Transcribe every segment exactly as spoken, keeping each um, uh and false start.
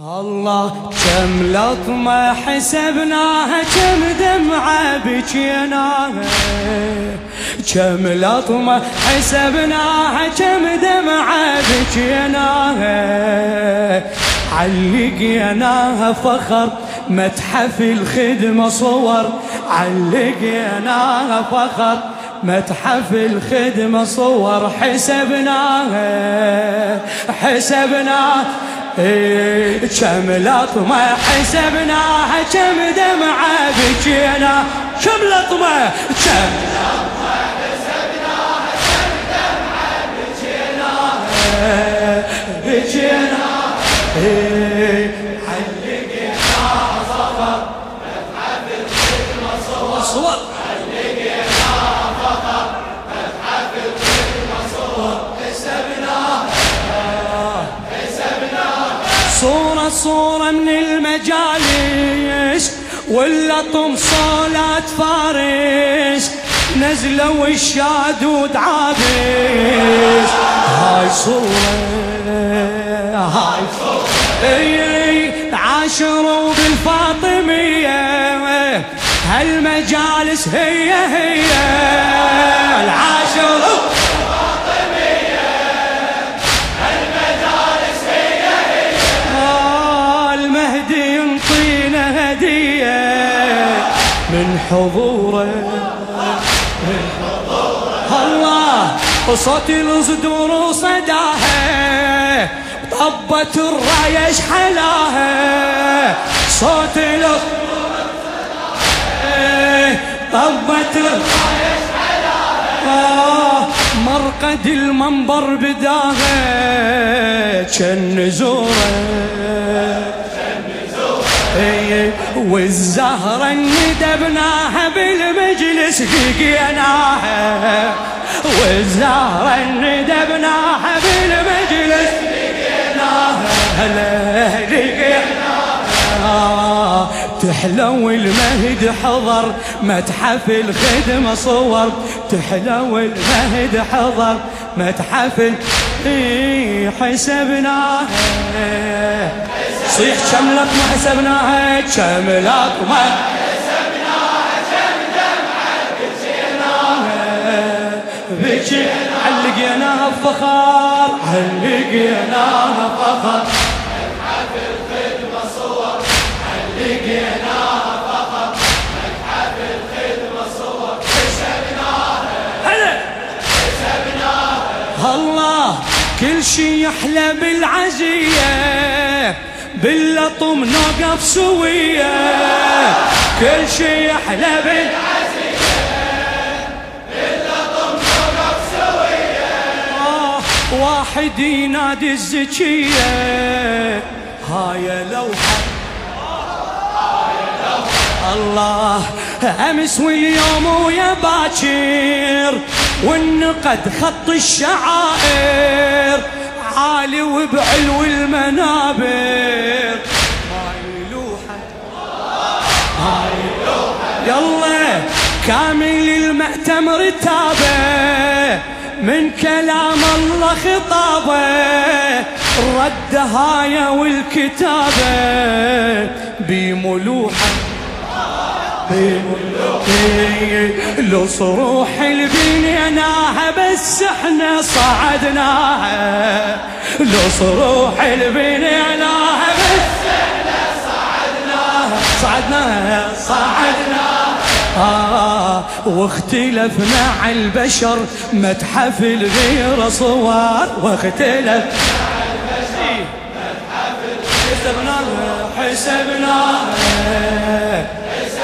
الله كم لطمة حسبناها، كم دمعة بكيناها، كم لطمة حسبناها، كم دمعة بكيناها، علقيناها فخر متحف الخدمة صور، علقيناها فخر متحف الخدمة صور، حسبناها حسبناها ايه كم لطمة حسبناها، كم دمعة بكينا، كم لطمة كم لطمة حسبناها، كم دمعة بكيناها بكيناها ايه علقناها صفر متحف الخدمة صور، علقناها فخر متحف الخدمة صور، حسبناها صورة صورة من المجالس واللطم صولات فارس، نزلوا الشاد ودعابس، هاي صورة هاي صورة عاشروا بالفاطمية، هالمجالس هي هي العاشروا من حضوره من حضوره الله وصوت الصدور وصداها، طبت الرايش حلاها، صوت الصدور وصداها، طبت الرايش حلاها، مرقد المنبر بداها، كن زوره والزهرة ندبناها بالمجلس لقيناها، والزهرة ندبناها بالمجلس لقيناها، هلا لقيناها تحلو المهد حضر متحف الخدمة صور، تحلو المهد حضر متحف حسبناها، صيح كم لطمة حسبناها، كم لطمة حسبناها، كم دمعة بكيناها بكيناها، علقيناها بفخر علقيناها بفخر متحف الخدمة صور، علقيناها بفخر متحف الخدمة صور، حسبناها هلا حسبناها الله كل شي يحلى بالعزية، باللطم نوقف سوية، كل شي يحلى بالعزية، باللطم نوقف سوية، واحد ينادي الزكية، هاي لوحة هاي لوحة الله امس واليوم ويا باكر، والنقد خط الشعائر عالي وبعلو المنابر، هاي لوحة هاي لوحة يلا كامل المأتم رتابه، من كلام الله خطابه، ردها يا والكتابه بملوحة لو صروح البنيناها، بس احنا صعدناها، لو صروح البنيناها، بس احنا صعدناها صعدناها صعدناها آه واختلفنا على البشر متحف الغيرة صور، واختلفنا على البشر متحف الغيرة حسبناها،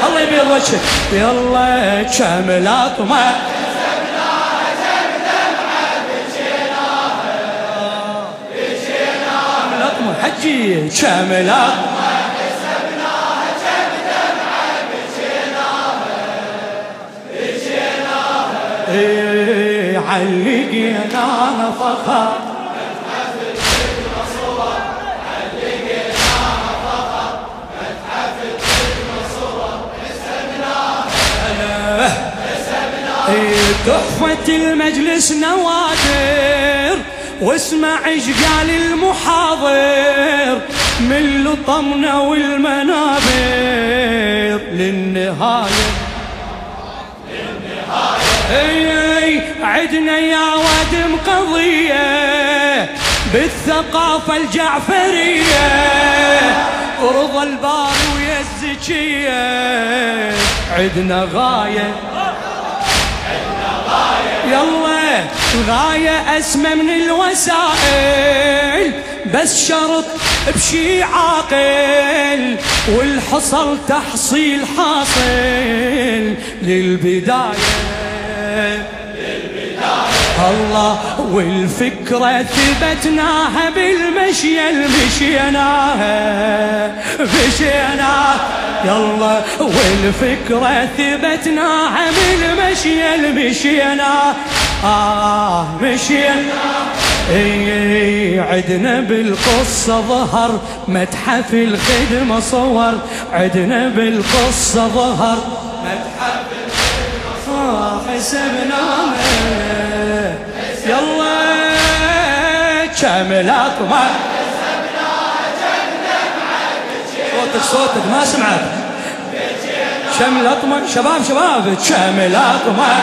الله يبيض وجهك يلا كم لطمة حسبناها، كم دمعة بكيناها بكيناها، لطمة حجي كم لطمة حسبناها، كم دمعة بكيناها بكيناها ايه علقيناها فخر تحفة المجلس نوادر، واسمع ايش قال المحاضر، من الطمنة والمنابر للنهاية للنهاية. عدنا يا وادم قضية بالثقافة الجعفرية، رضا البار ويا الزكية عدنا غاية يلا غاية أسمى من الوسائل، بس شرط بشي عاقل والحصل تحصيل حاصل للبداية للبداية. الله والفكرة ثبتناها بالمشية المشيناها مشيناها يلا والفكرة ثبتناها بالمشية المشينا آه مشينا. اي عدنا بالقصة ظهر متحف الخدمة صور، عدنا بالقصة ظهر متحف الخدمة صور حسبنا يلا كامل أطمع صوتك صوتك ما سمعت شمل اطمع شباب شباب شمل اطمع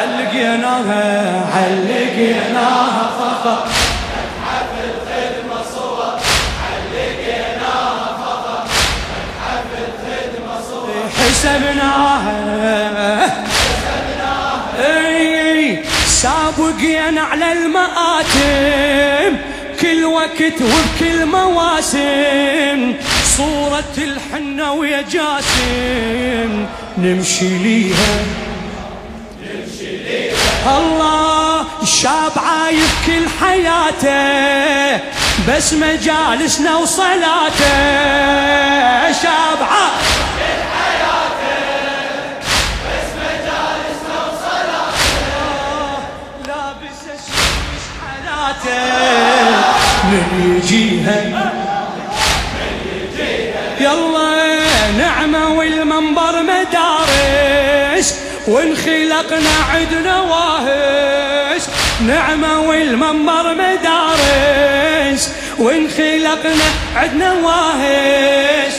علقيناها علقيناها فقط متحف الخدمة صور علقيناها فقط متحف الخدمة صور حسبناها سابقين على المآتم كل وقت وبكل مواسم، صورة الحنة ويا جاسم نمشي ليها نمشي ليها. الله شاب عايف كل حياته بس مجالسنا وصلاته، شاب عايف كل حياته من يجيها يلا نعمة والمنبر مدارس وانخلقنا عدنا واهس، نعمة والمنبر مدارس وانخلقنا عدنا واهس.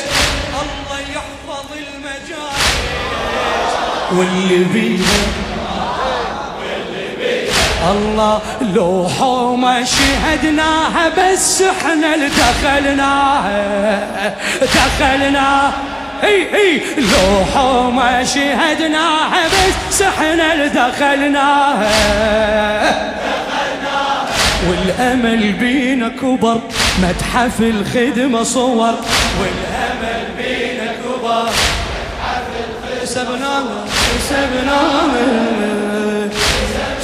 الله يحفظ المجالس واللي بيها الله لو حومة شهدناها بس احنا اللي دخلناها دخلناها اي اي لو حومة شهدناها بس احنا اللي دخلناها دخلناها. والامل بينا كبر متحف الخدمة صور، والامل بينا كبر متحف الخدمة سبناها سبناها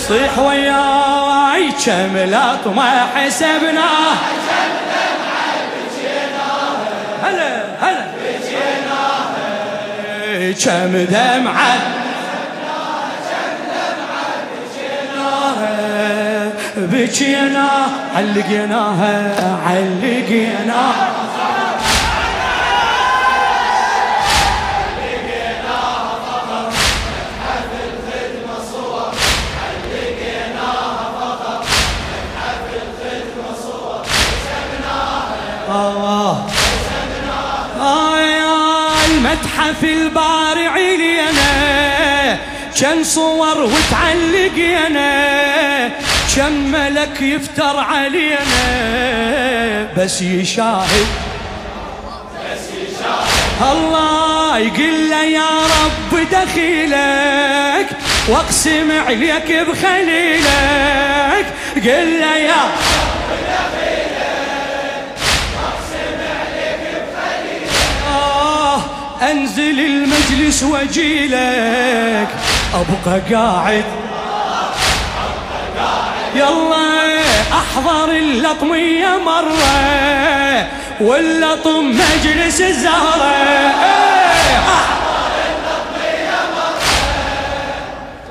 صيح وياي كامل اطمع حسبنا هلا هلا بجيناها كم دمعة بجيناها بجيناها علقيناها علقيناها متحف الباري علينا كم صور وتعلقينا، كم ملك يفتر علينا بس يشاهد بس يشاهد. الله يقول له يا رب دخيلك واقسم عليك بخليلك، قل له يا رب دخيلك انزل المجلس واجيلك ابقى قاعد يلا احضر اللطمية مرة واللطم مجلس الزهرة، احضر اللطمية مرة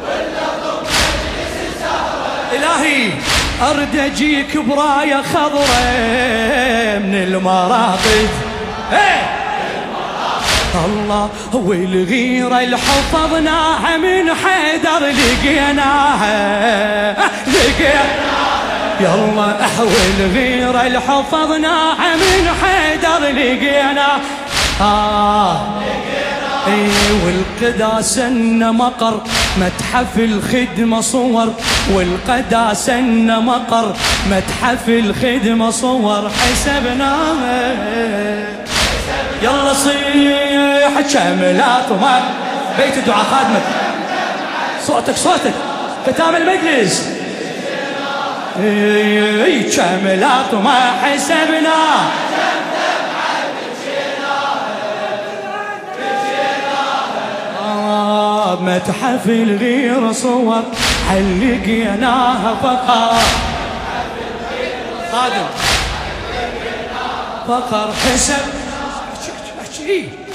واللطم مجلس الزهرة. الهي ارد اجيك براية خضرة من المراقد الله والغيرة اللي حفظناها من حيدر لقيناها لقيناها يلا والغيرة اللي حفظناها من حيدر لقيناها آه والقداسة إن مقر متحف الخدمة صور والقداسة إن مقر متحف الخدمة صور حسبناها يلا صيح كامل اطمن بيت الدعاء خادمك صوتك صوتك ختام المجلس اي كامل اطمن حسبنا متحف الغير صور حلقيناها فقط خادم فقر حسب. إيه